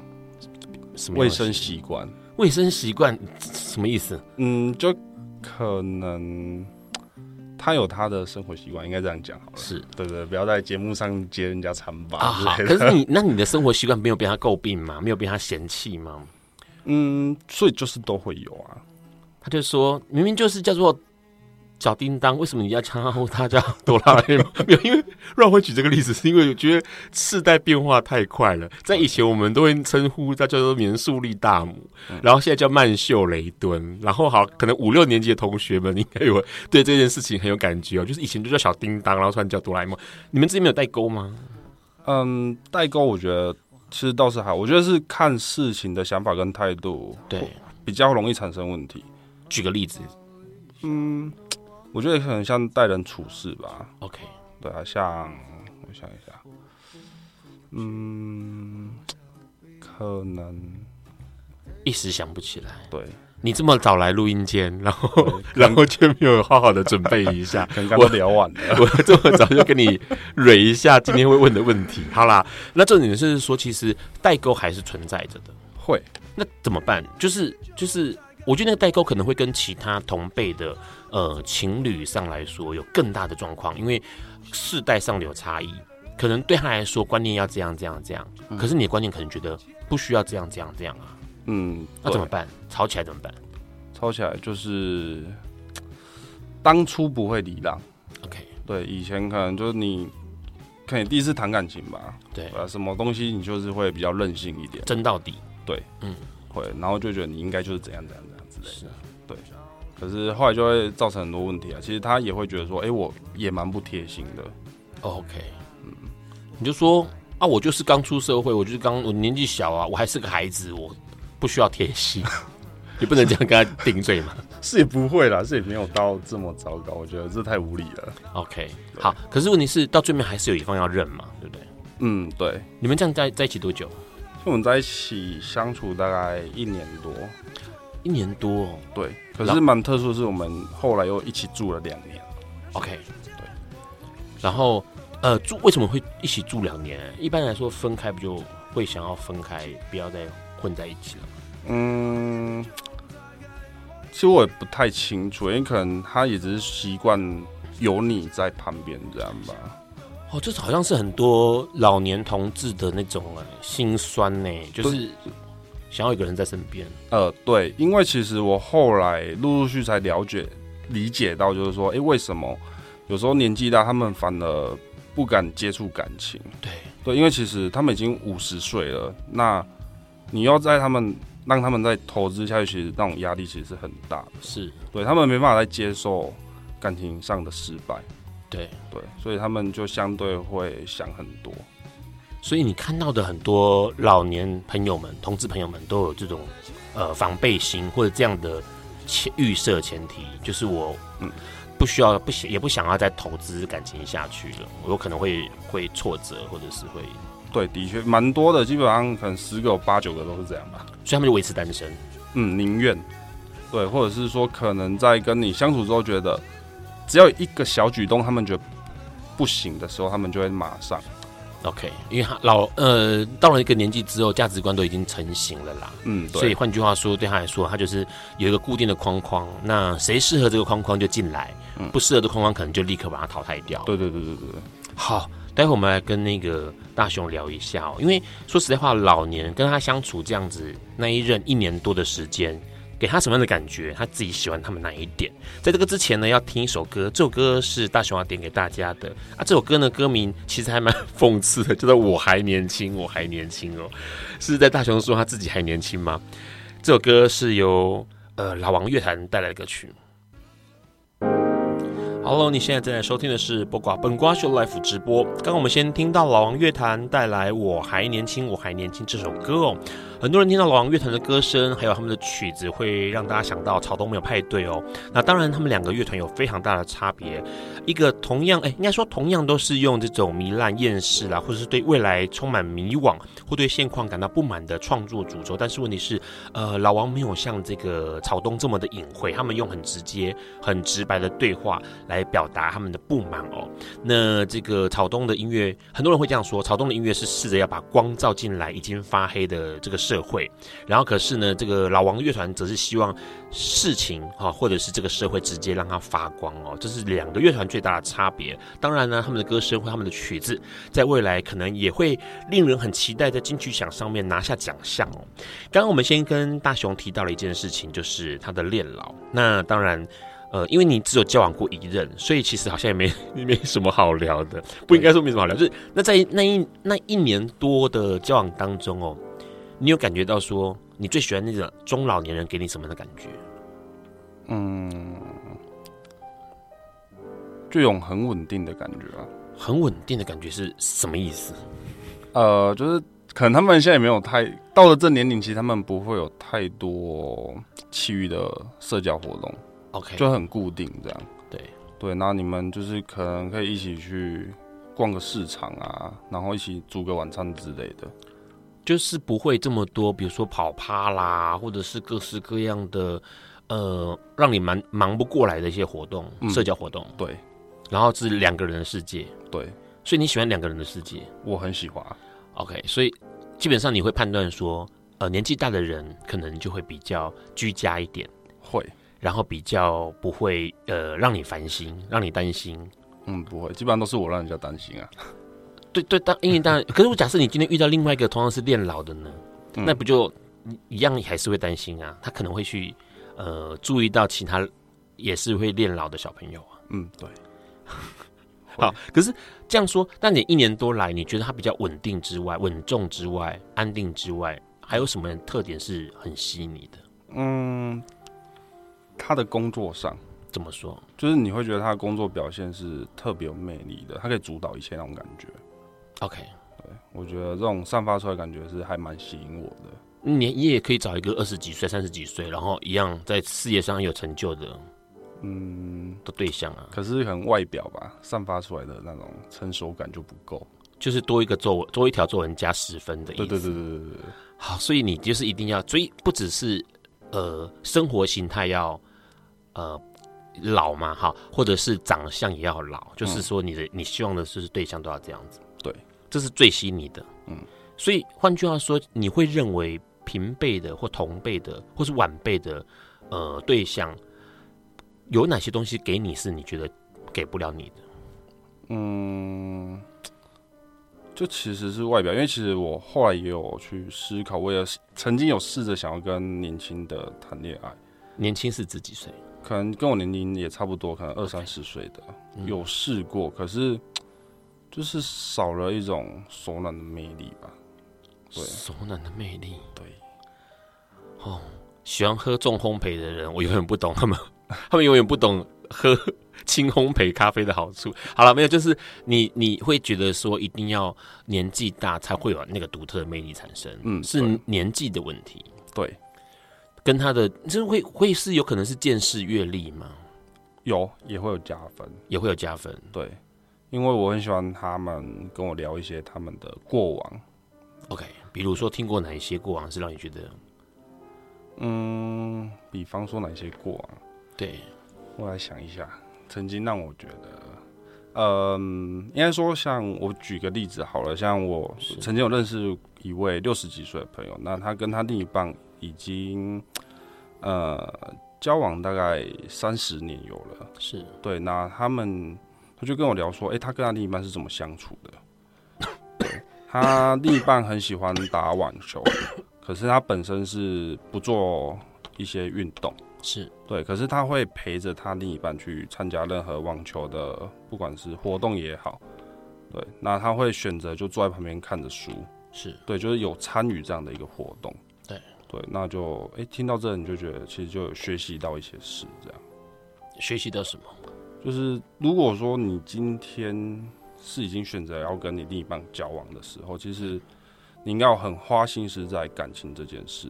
什么卫生习惯？卫生习惯什么意思？嗯，就可能他有他的生活习惯，应该这样讲好了。是，对对，不要在节目上揭人家疮疤。啊，好，可是你的生活习惯没有被他诟病吗？没有被他嫌弃吗？嗯，所以就是都会有啊。他就说，明明就是叫做小叮当，为什么你要称呼他叫哆啦 A 梦？没有，因为乱会举这个例子，是因为我觉得世代变化太快了。在以前，我们都会称呼他叫做棉树利大母，然后现在叫曼秀雷敦。然后好，可能5、6年级的同学们应该有对这件事情很有感觉哦。就是以前就叫小叮当，然后突然叫哆啦 A 梦。你们之前没有代沟吗？嗯，代沟我觉得其实倒是还好，我觉得是看事情的想法跟态度，对，比较容易产生问题。举个例子，嗯。我觉得可能像待人处事吧。OK， 对啊，像我想一下，嗯，可能一时想不起来。对，你这么早来录音间，然后却没有好好的准备一下，刚刚聊完了，我这么早就跟你蕊一下今天会问的问题。好啦，那重点是说，其实代沟还是存在着的。会，那怎么办？就是。我觉得那个代沟可能会跟其他同辈的情侣上来说有更大的状况，因为世代上有差异，可能对他来说观念要这样这样这样，可是你的观念可能觉得不需要这样这样这样啊，嗯，那怎么办？吵起来怎么办？吵起来就是当初不会礼让 ，OK， 对，以前可能就是你可能第一次谈感情吧，对，什么东西你就是会比较任性一点，争到底，对，嗯。会，然后就觉得你应该就是怎样怎样怎样之类的，对。可是后来就会造成很多问题啊。其实他也会觉得说，我也蛮不贴心的。OK， 嗯，你就说啊，我就是刚出社会，我年纪小啊，我还是个孩子，我不需要贴心，你不能这样跟他顶嘴嘛？是也不会啦，是也没有到这么糟糕。我觉得这太无理了。OK， 好，可是问题是到最后面还是有一方要认嘛，对不对？嗯，对。你们这样在一起多久？我们在一起相处大概1年多。1年多、哦，对。可是蛮特殊的是，我们后来又一起住了2年。OK， 对。然后住为什么会一起住2年？一般来说分开不就会想要分开，不要再混在一起了吗？嗯，其实我也不太清楚，因为可能他也只是习惯有你在旁边这样吧。哦，这好像是很多老年同志的那种心酸呢，就是想要一个人在身边。对，因为其实我后来陆陆续才了解、理解到，就是说，为什么有时候年纪大，他们反而不敢接触感情？对，对，因为其实他们已经50岁了，那你要在他们让他们再投资下去，其实那种压力其实是很大的，是对他们没办法再接受感情上的失败。对对，所以他们就相对会想很多。所以你看到的很多老年朋友们、同志朋友们都有这种防备心或者这样的预设前提，就是我不需要也不想要再投资感情下去了，我有可能会挫折，或者是会对，的确蛮多的，基本上可能10个有8、9个都是这样吧。所以他们就维持单身，宁愿对，或者是说可能在跟你相处之后觉得。只要有一个小举动，他们觉得不行的时候，他们就会马上 OK， 因为他到了一个年纪之后，价值观都已经成型了啦。对。所以换句话说，对他来说，他就是有一个固定的框框，那谁适合这个框框就进来，不适合的框框可能就立刻把它淘汰掉。对。好，待会我们来跟那个大雄聊一下因为说实在话，老年跟他相处这样子那一任1年多的时间。给他什么样的感觉？他自己喜欢他们哪一点？在这个之前呢，要听一首歌，这首歌是大雄要点给大家的啊。这首歌呢，歌名其实还蛮讽刺的，叫做《我还年轻，我还年轻》哦。是在大雄说他自己还年轻吗？这首歌是由老王乐坛带来的歌曲。Hello， 你现在正在收听的是本瓜秀 Life 直播。刚刚我们先听到老王乐坛带来《我还年轻，我还年轻》这首歌哦。很多人听到老王乐团的歌声，还有他们的曲子，会让大家想到草东没有派对哦。那当然，他们两个乐团有非常大的差别。一个同样，应该说同样都是用这种糜烂、厌世啦，或者是对未来充满迷惘，或对现况感到不满的创作主轴。但是问题是，老王没有像这个草东这么的隐晦，他们用很直接、很直白的对话来表达他们的不满哦。那这个草东的音乐，很多人会这样说，草东的音乐是试着要把光照进来已经发黑的这个社会，然后可是呢，这个老王乐团则是希望事情或者是这个社会直接让它发光哦，这是两个乐团最大的差别。当然呢，他们的歌声或他们的曲子，在未来可能也会令人很期待在金曲奖上面拿下奖项哦。刚刚我们先跟大雄提到了一件事情，就是他的恋老。那当然。因为你只有交往过1任，所以其实好像也没什么好聊的，不应该说没什么好聊。就是那在那一年多的交往当中哦，你有感觉到说你最喜欢那种中老年人给你什么样的感觉？这种很稳定的感觉啊。很稳定的感觉是什么意思？就是可能他们现在也没有太到了这年龄，其实他们不会有太多其余的社交活动。Okay, 就很固定这样，对，那你们就是可能可以一起去逛个市场啊，然后一起煮个晚餐之类的，就是不会这么多，比如说跑趴啦，或者是各式各样的让你忙不过来的一些活动，社交活动，对，然后是两个人的世界，对，所以你喜欢两个人的世界，我很喜欢。OK， 所以基本上你会判断说，年纪大的人可能就会比较居家一点，会。然后比较不会让你烦心，让你担心。不会，基本上都是我让人家担心啊。对，因为当然，可是我假设你今天遇到另外一个同样是恋老的呢，那不就一样还是会担心啊？他可能会去注意到其他也是会恋老的小朋友啊。对。好，可是这样说，但你1年多来，你觉得他比较稳定之外、稳重之外、安定之外，还有什么特点是很吸引你的？他的工作上怎么说？就是你会觉得他的工作表现是特别有魅力的，他可以主导一切那种感觉。OK， 对，我觉得这种散发出来的感觉是还蛮吸引我的。你也可以找一个20几岁、30几岁，然后一样在事业上有成就的，的对象啊。可是可能外表吧，散发出来的那种成熟感就不够。就是多一个皱纹，多一条皱纹加10分的意思。对对对对对。好，所以你就是一定要，所以不只是生活形态要老嘛哈，或者是长相也要老，就是说你的你希望的就是对象都要这样子。对，这是最吸引你的。嗯，所以换句话说，你会认为平辈的或同辈的或是晚辈的对象，有哪些东西给你是你觉得给不了你的？嗯，就其实是外表，因为其实我后来也有去思考，我也曾经有试着想要跟年轻的谈恋爱。年轻是指几岁？可能跟我年龄也差不多，可能20-30岁的、okay. 有试过，可是就是少了一种熟男的魅力吧。对，熟男的魅力。对，哦，喜欢喝重烘焙的人，我永远不懂他们，他们永远不懂喝轻烘焙咖啡的好处。好了，没有，就是你会觉得说一定要年纪大才会有那个独特的魅力产生，嗯，是年纪的问题。对，跟他的就是会是有可能是见识阅历吗？有，也会有加分，也会有加分。对，因为我很喜欢他们跟我聊一些他们的过往。OK， 比如说听过哪一些过往是让你觉得，嗯，比方说哪些过往？对，我来想一下。曾经让我觉得，应该说，像我举个例子好了，像我曾经有认识一位60几岁的朋友，那他跟他另一半已经交往大概30年有了，是对。那他就跟我聊说，哎、欸，他跟他另一半是怎么相处的？对，他另一半很喜欢打网球，可是他本身是不做一些运动。是对，可是他会陪着他另一半去参加任何网球的，不管是活动也好，对，那他会选择就坐在旁边看着书，是对，就是有参与这样的一个活动，对对，那就听到这你就觉得其实就有学习到一些事，这样学习到什么？就是如果说你今天是已经选择要跟你另一半交往的时候，其实你应该要很花心思在感情这件事，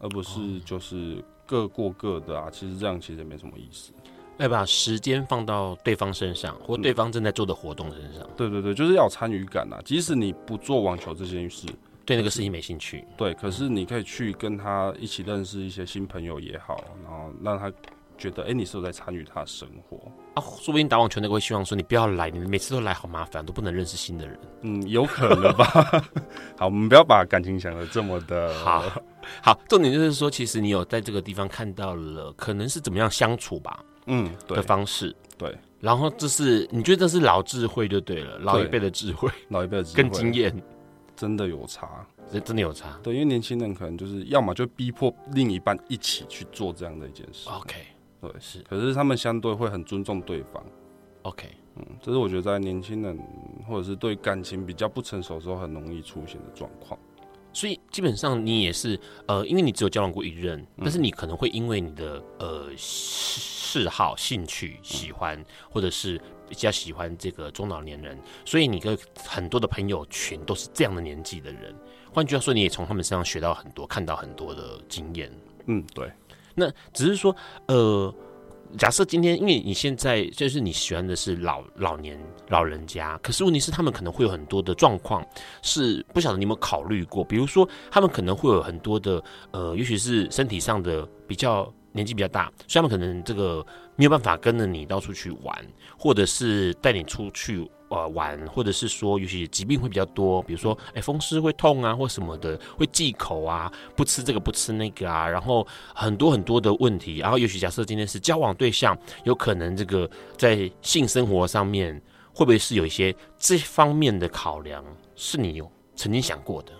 而不是就是各过各的啊，其实这样其实也没什么意思。要把时间放到对方身上，或对方正在做的活动身上。嗯、对对对，就是要有参与感啊。即使你不做网球这件事，对那个事情没兴趣，对，可是你可以去跟他一起认识一些新朋友也好，然后让他觉得，哎，你是有在参与他的生活啊。说不定打网球那个会希望说，你不要来，你每次都来好麻烦，都不能认识新的人。嗯，有可能吧。好，我们不要把感情想得这么的好。好，重点就是说，其实你有在这个地方看到了，可能是怎么样相处吧，嗯，对的方式，对。然后这是你觉得这是老智慧就对了，老一辈的智慧，老一辈的智慧跟经验真的有差，真的有差。对，因为年轻人可能就是要么就逼迫另一半一起去做这样的一件事。OK， 对，是。可是他们相对会很尊重对方。OK， 嗯，这是我觉得在年轻人或者是对感情比较不成熟的时候很容易出现的状况。所以基本上你也是因为你只有交往过一任，但是你可能会因为你的嗜好、兴趣、喜欢，或者是比较喜欢这个中老年人，所以你跟很多的朋友群都是这样的年纪的人。换句话说，你也从他们身上学到很多，看到很多的经验。嗯，对。那只是说假设今天，因为你现在就是你喜欢的是老人家，可是问题是他们可能会有很多的状况，是不晓得你有没有考虑过？比如说，他们可能会有很多的也许是身体上的比较年纪比较大，所以他们可能这个没有办法跟着你到处去玩，或者是带你出去玩，或者是说，也许疾病会比较多，比如说风湿会痛啊，或什么的，会忌口啊，不吃这个不吃那个啊，然后很多很多的问题。然后，也许假设今天是交往对象，有可能这个在性生活上面，会不会是有一些这方面的考量，是你有曾经想过的？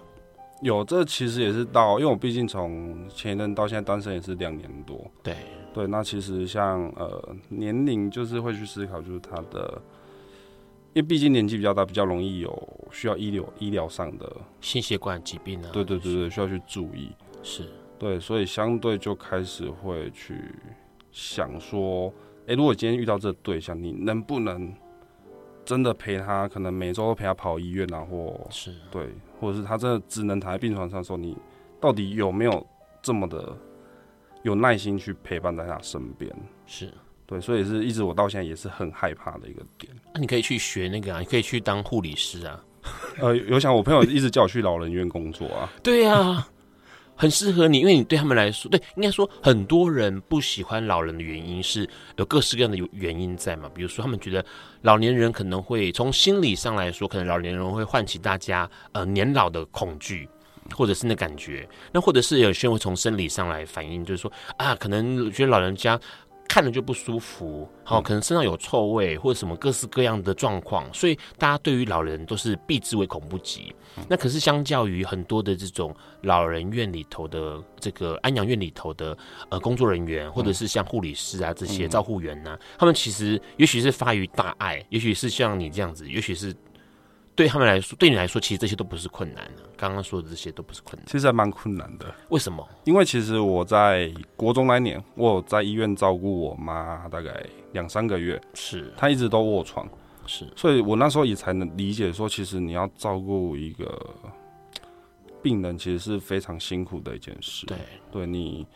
有，这其实也是因为我毕竟从前一任到现在单身也是2年多。对对，那其实像年龄就是会去思考，就是他的。因为毕竟年纪比较大，比较容易有需要医疗上的心血管疾病啊，对对对对，需要去注意，是对，所以相对就开始会去想说，如果今天遇到这对象，你能不能真的陪他，可能每周都陪他跑医院啊，或是对，或者是他真的只能躺在病床上的时候，你到底有没有这么的有耐心去陪伴在他身边？是。对，所以是一直我到现在也是很害怕的一个点。那你可以去学那个啊，你可以去当护理师啊。有想我朋友一直叫我去老人院工作啊。对啊，很适合你，因为你对他们来说，对，应该说很多人不喜欢老人的原因是有各式各样的原因在嘛，比如说他们觉得老年人可能会从心理上来说，可能老年人会唤起大家年老的恐惧。或者是那感觉，那或者是有些人会从生理上来反映，就是说啊，可能觉得老人家看了就不舒服，好、哦，可能身上有臭味或者什么各式各样的状况，所以大家对于老人都是避之唯恐不及。那可是相较于很多的这种老人院里头的这个安养院里头的工作人员，或者是像护理师啊这些照护员啊，他们其实也许是发于大爱，也许是像你这样子，也许是。对他们来说，对你来说，其实这些都不是困难的。刚刚说的这些都不是困难，其实还蛮困难的。为什么？因为其实我在国中那年，我有在医院照顾我妈大概2-3个月，是她一直都卧床，是，所以我那时候也才能理解说，其实你要照顾一个病人，其实是非常辛苦的一件事。对，对你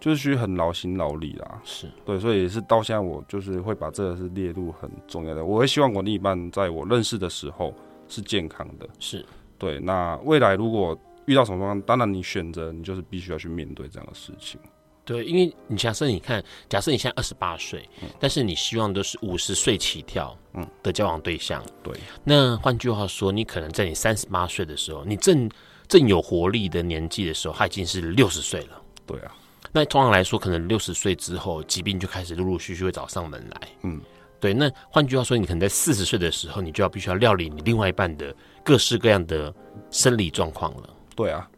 就是需很劳心劳力啦。是对，所以也是到现在我就是会把这个是列入很重要的。我会希望我另一半在我认识的时候是健康的。是对，那未来如果遇到什么状况，当然你选择你就是必须要去面对这样的事情。对，因为你假设你看，假设你现在28岁、但是你希望都是50岁起跳的交往对象。对，那换句话说，你可能在你38岁的时候，你正有活力的年纪的时候，他已经是60岁了。对啊。那通常来说，可能60岁之后，疾病就开始陆陆续续会找上门来。嗯，对。那换句话说，你可能在40岁的时候，你就要必须要料理你另外一半的各式各样的生理状况了。对啊，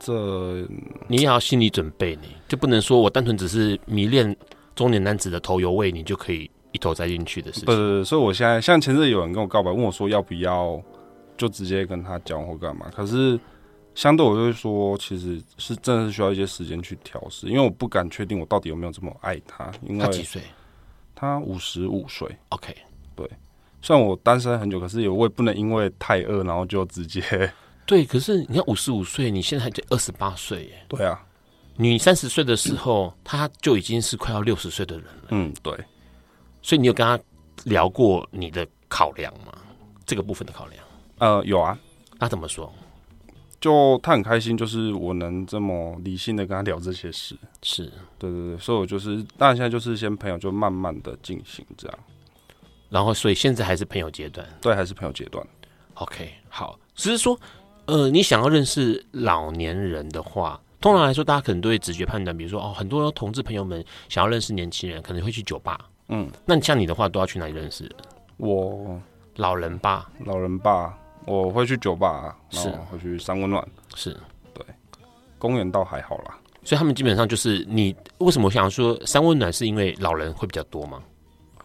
这你也要心理准备呢，就不能说我单纯只是迷恋中年男子的头油味，你就可以一头栽进去的事情。不，所以我现在像前阵有人跟我告白，问我说要不要就直接跟他讲或干嘛，可是。相对我就会说，其实是真的是需要一些时间去调试，因为我不敢确定我到底有没有这么爱他。因为他几岁？他55岁。OK， 对，虽然我单身很久，可是我也不能因为太饿然后就直接。对，可是你看55岁，你现在才28岁耶。对啊，你30岁的时候，他就已经是快要60岁的人了。嗯，对。所以你有跟他聊过你的考量吗？这个部分的考量？有啊。那怎么说？就他很开心，就是我能这么理性的跟他聊这些事，是对对对，所以我就是，当然现在就是先朋友，就慢慢的进行这样，然后所以现在还是朋友阶段，对，还是朋友阶段。OK， 好，只是说，你想要认识老年人的话，通常来说，大家可能都会直觉判断，比如说哦，很多同志朋友们想要认识年轻人，可能会去酒吧，嗯，那像你的话，都要去哪里认识？我老人吧，老人吧。我会去酒吧，然后会去三温暖，是对，公园倒还好啦。所以他们基本上就是你为什么想说三温暖，是因为老人会比较多吗？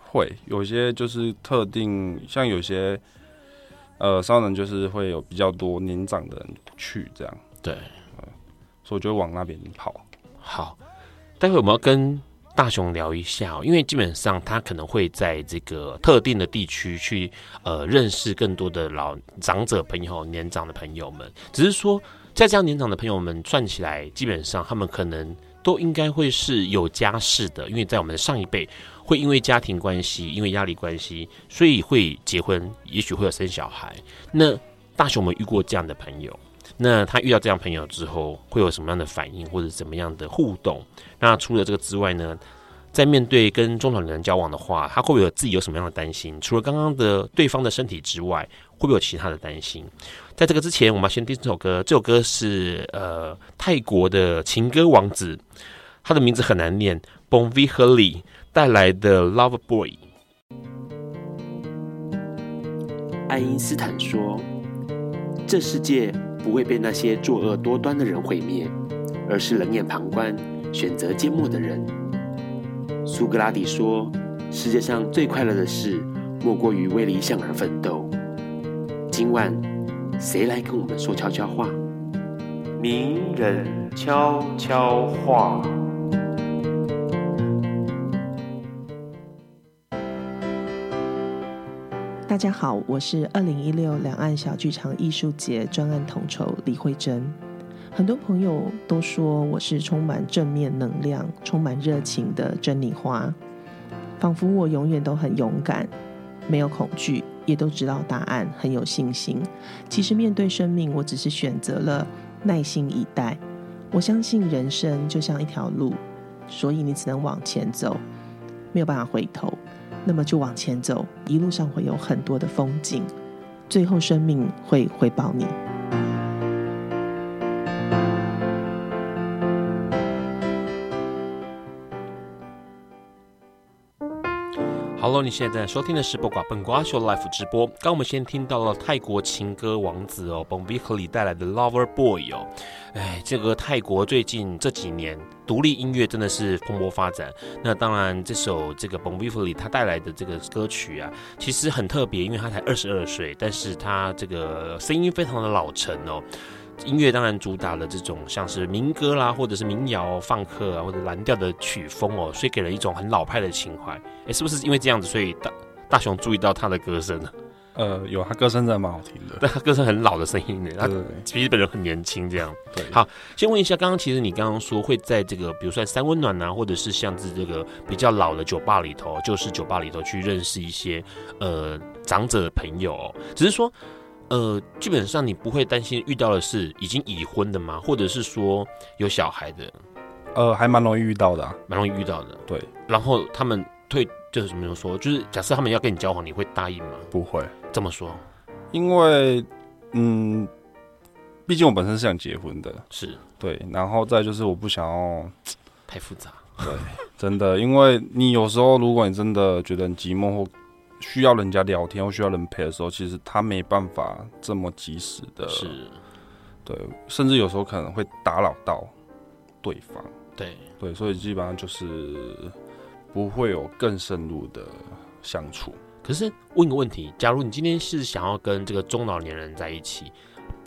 会有些就是特定，像有些三温暖就是会有比较多年长的人去这样，对，所以我就会往那边跑。好，待会我们要跟大雄聊一下、因为基本上他可能会在这个特定的地区去认识更多的长者朋友、年长的朋友们。只是说，在这样年长的朋友们算起来，基本上他们可能都应该会是有家室的，因为在我们的上一辈会因为家庭关系、因为压力关系，所以会结婚，也许会有生小孩。那大雄，我们遇过这样的朋友。那他遇到这样朋友之后，会有什么样的反应，或者怎么样的互动？那除了这个之外呢，在面对跟中老年人交往的话，他会不会有自己有什么样的担心？除了刚刚的对方的身体之外，会不会有其他的担心？在这个之前，我们要先听这首歌。这首歌是泰国的情歌王子，他的名字很难念 ，Bomvihaly 带来的 Lover Boy。爱因斯坦说：“这世界。”不会被那些作恶多端的人毁灭，而是冷眼旁观、选择缄默的人。苏格拉底说：“世界上最快乐的事，莫过于为理想而奋斗。”今晚，谁来跟我们说悄悄话？名人悄悄话。大家好，我是2016两岸小剧场艺术节专案统筹李慧珍。很多朋友都说我是充满正面能量、充满热情的珍妮花，仿佛我永远都很勇敢，没有恐惧，也都知道答案，很有信心。其实面对生命，我只是选择了耐心以待。我相信人生就像一条路，所以你只能往前走，没有办法回头，那么就往前走，一路上会有很多的风景，最后生命会回报你。Hello， 你现在收听的是不寡笨瓜秀 Live 直播。刚我们先听到了泰国情歌王子哦 ，Bomvihaly 带来的 Lover Boy 哦。哎，这个泰国最近这几年独立音乐真的是蓬勃发展。那当然，这首这个 Bomvihaly 他带来的这个歌曲啊，其实很特别，因为他才22岁，但是他这个声音非常的老成哦。音乐当然主打了这种像是民歌啦，或者是民谣、放克啊，或者蓝调的曲风哦，所以给人一种很老派的情怀。哎，是不是因为这样子，所以大雄注意到他的歌声呢？有，他歌声真的蛮好听的，但他歌声很老的声音呢，他其实本人很年轻这样。对，好，先问一下，其实你刚刚说会在这个，比如说三温暖啊，或者是像是这个比较老的酒吧里头，就是酒吧里头去认识一些长者的朋友哦，只是说。基本上你不会担心遇到的是已经已婚的吗？或者是说有小孩的？还蛮容易遇到的啊，蛮容易遇到的。对，然后他们就是怎么说？就是假设他们要跟你交往，你会答应吗？不会。这么说，因为毕竟我本身是想结婚的，是对，然后再就是我不想要太复杂。对，真的，因为你有时候如果你真的觉得很寂寞或需要人家聊天或需要人陪的时候，其实他没办法这么及时的，是，对，甚至有时候可能会打扰到对方，对，所以基本上就是不会有更深入的相处。可是问个问题，假如你今天是想要跟这个中老年人在一起，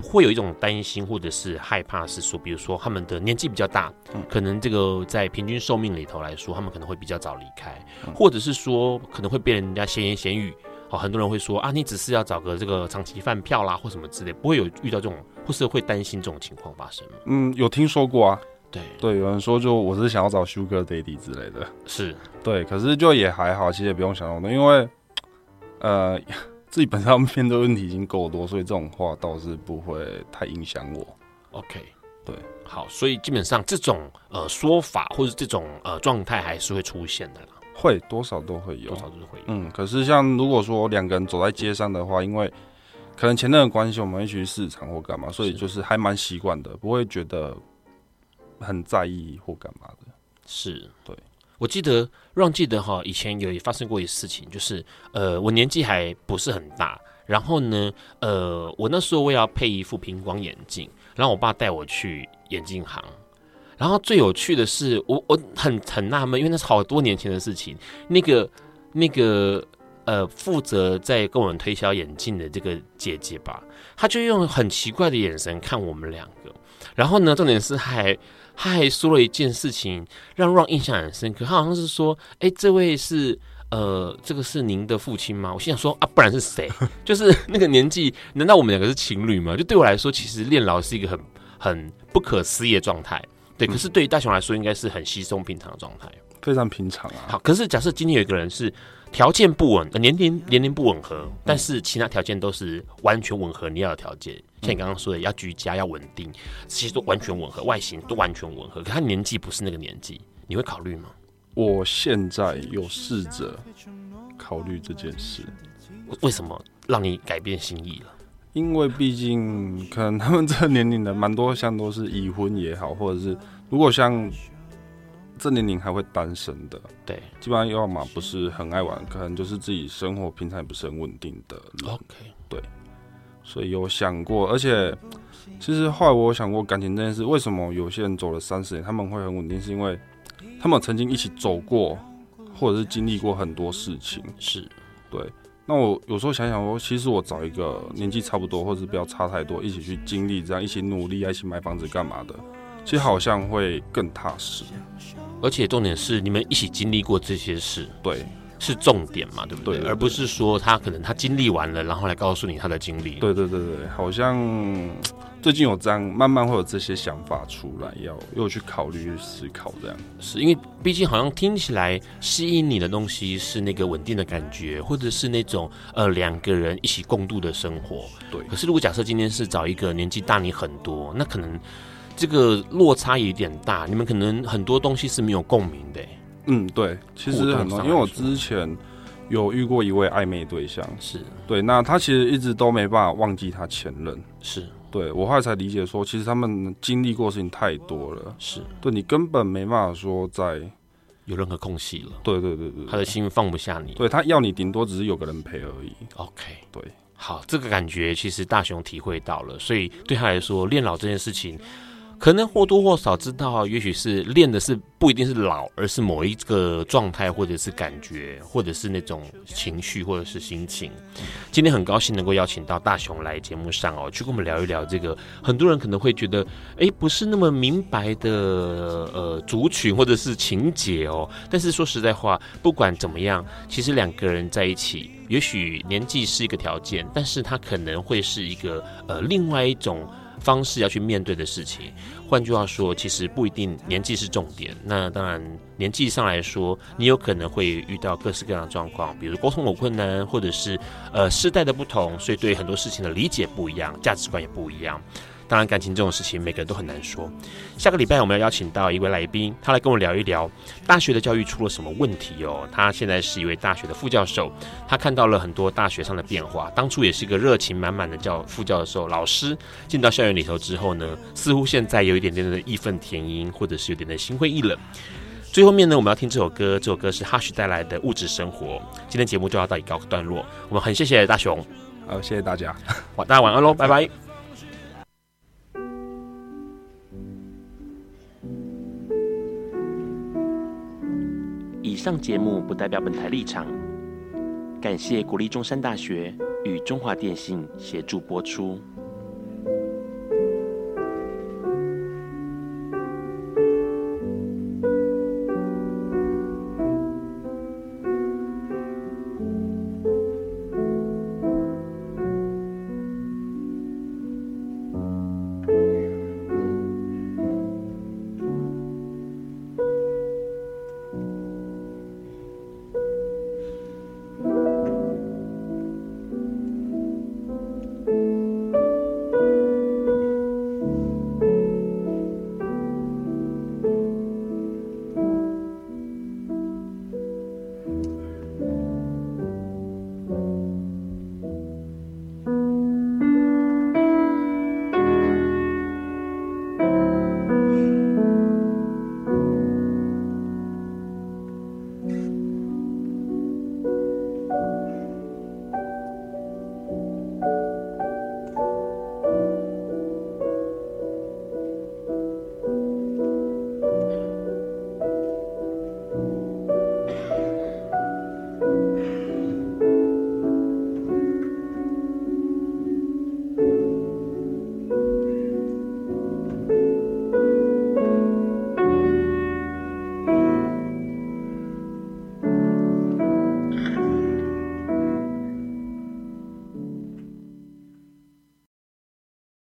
会有一种担心或者是害怕，是说，比如说他们的年纪比较大，可能这个在平均寿命里头来说，他们可能会比较早离开，或者是说可能会被人家闲言闲语。好，很多人会说啊，你只是要找个这个长期饭票啦，或什么之类，不会有遇到这种，或是会担心这种情况发生吗？有听说过啊。对，有人说就我是想要找 Sugar Daddy 之类的，是对，可是就也还好，其实也不用想那么多，因为自己本身面对问题已经够多，所以这种话倒是不会太影响我。OK， 对，好，所以基本上这种说法或者这种状态还是会出现的啦，会多少都会有。可是像如果说两个人走在街上的话，因为可能前任的关系，我们一起去市场或干嘛，所以就是还蛮习惯的，不会觉得很在意或干嘛的。是，对。我记得Ron记得哈，以前有发生过一件事情，就是我年纪还不是很大，然后呢，我那时候我也要配一副平光眼镜，然后我爸带我去眼镜行，然后最有趣的是，我很纳闷，因为那是好多年前的事情，那个负责在跟我们推销眼镜的这个姐姐吧，她就用很奇怪的眼神看我们两个，然后呢，重点是他还说了一件事情让Ron印象很深刻，他好像是说，这位是这个是您的父亲吗？我心想说啊，不然是谁？就是那个年纪，难道我们两个是情侣吗？就对我来说，其实恋老是一个很不可思议的状态，对。可是对于大雄来说，应该是很稀松平常的状态，非常平常啊。好，可是假设今天有一个人是条件不吻，年龄不吻合，但是其他条件都是完全吻合你要的条件。像你刚刚说的，要居家，要稳定，其实都完全吻合，外形都完全吻合。可他年纪不是那个年纪，你会考虑吗？我现在有试着考虑这件事。为什么让你改变心意了？因为毕竟可能他们这年龄的蛮多，像都是已婚也好，或者是如果像这年龄还会单身的，对，基本上要嘛不是很爱玩，可能就是自己生活平常也不是很稳定的人。OK， 对。所以有想过，而且其实后来我有想过感情这件事，为什么有些人走了30年他们会很稳定，是因为他们曾经一起走过，或者是经历过很多事情。是，对。那我有时候想想说，其实我找一个年纪差不多，或者是不要差太多，一起去经历，这样一起努力，一起买房子干嘛的，其实好像会更踏实。而且重点是，你们一起经历过这些事，对。是重点嘛，对不 对, 对, 对, 对, 对，而不是说他可能他经历完了然后来告诉你他的经历。对对对对，好像最近有这样慢慢会有这些想法出来，要去考虑思考这样。是因为毕竟好像听起来吸引你的东西是那个稳定的感觉，或者是那种两个人一起共度的生活。对。可是如果假设今天是找一个年纪大你很多，那可能这个落差有点大，你们可能很多东西是没有共鸣的。嗯，对，其实很多，因为我之前有遇过一位暧昧对象，是对，那他其实一直都没办法忘记他前任，是对我后来才理解说，其实他们经历过的事情太多了，是对你根本没办法说在有任何空隙了，对对对对，他的心放不下你，对他要你顶多只是有个人陪而已。OK， 对。好，这个感觉其实大雄体会到了，所以对他来说，恋老这件事情。可能或多或少知道，也许是练的是不一定是老，而是某一个状态，或者是感觉，或者是那种情绪，或者是心情。今天很高兴能够邀请到大雄来节目上哦，去跟我们聊一聊这个很多人可能会觉得，不是那么明白的族群或者是情节哦。但是说实在话，不管怎么样，其实两个人在一起。也许年纪是一个条件，但是它可能会是一个另外一种方式要去面对的事情。换句话说，其实不一定年纪是重点。那当然，年纪上来说，你有可能会遇到各式各样的状况，比如沟通有困难，或者是世代的不同，所以对很多事情的理解不一样，价值观也不一样。当然，感情这种事情每个人都很难说。下个礼拜我们要邀请到一位来宾，他来跟我聊一聊大学的教育出了什么问题哦。他现在是一位大学的副教授，他看到了很多大学上的变化。当初也是一个热情满满的副教授老师，进到校园里头之后呢，似乎现在有一点点的义愤填膺，或者是有点点心灰意冷。最后面呢，我们要听这首歌，这首歌是 Hush 带来的《物质生活》。今天节目就要到一告个段落，我们很谢谢大雄，谢谢大家，大家晚安喽，拜拜。以上节目不代表本台立场，感谢国立中山大学与中华电信协助播出。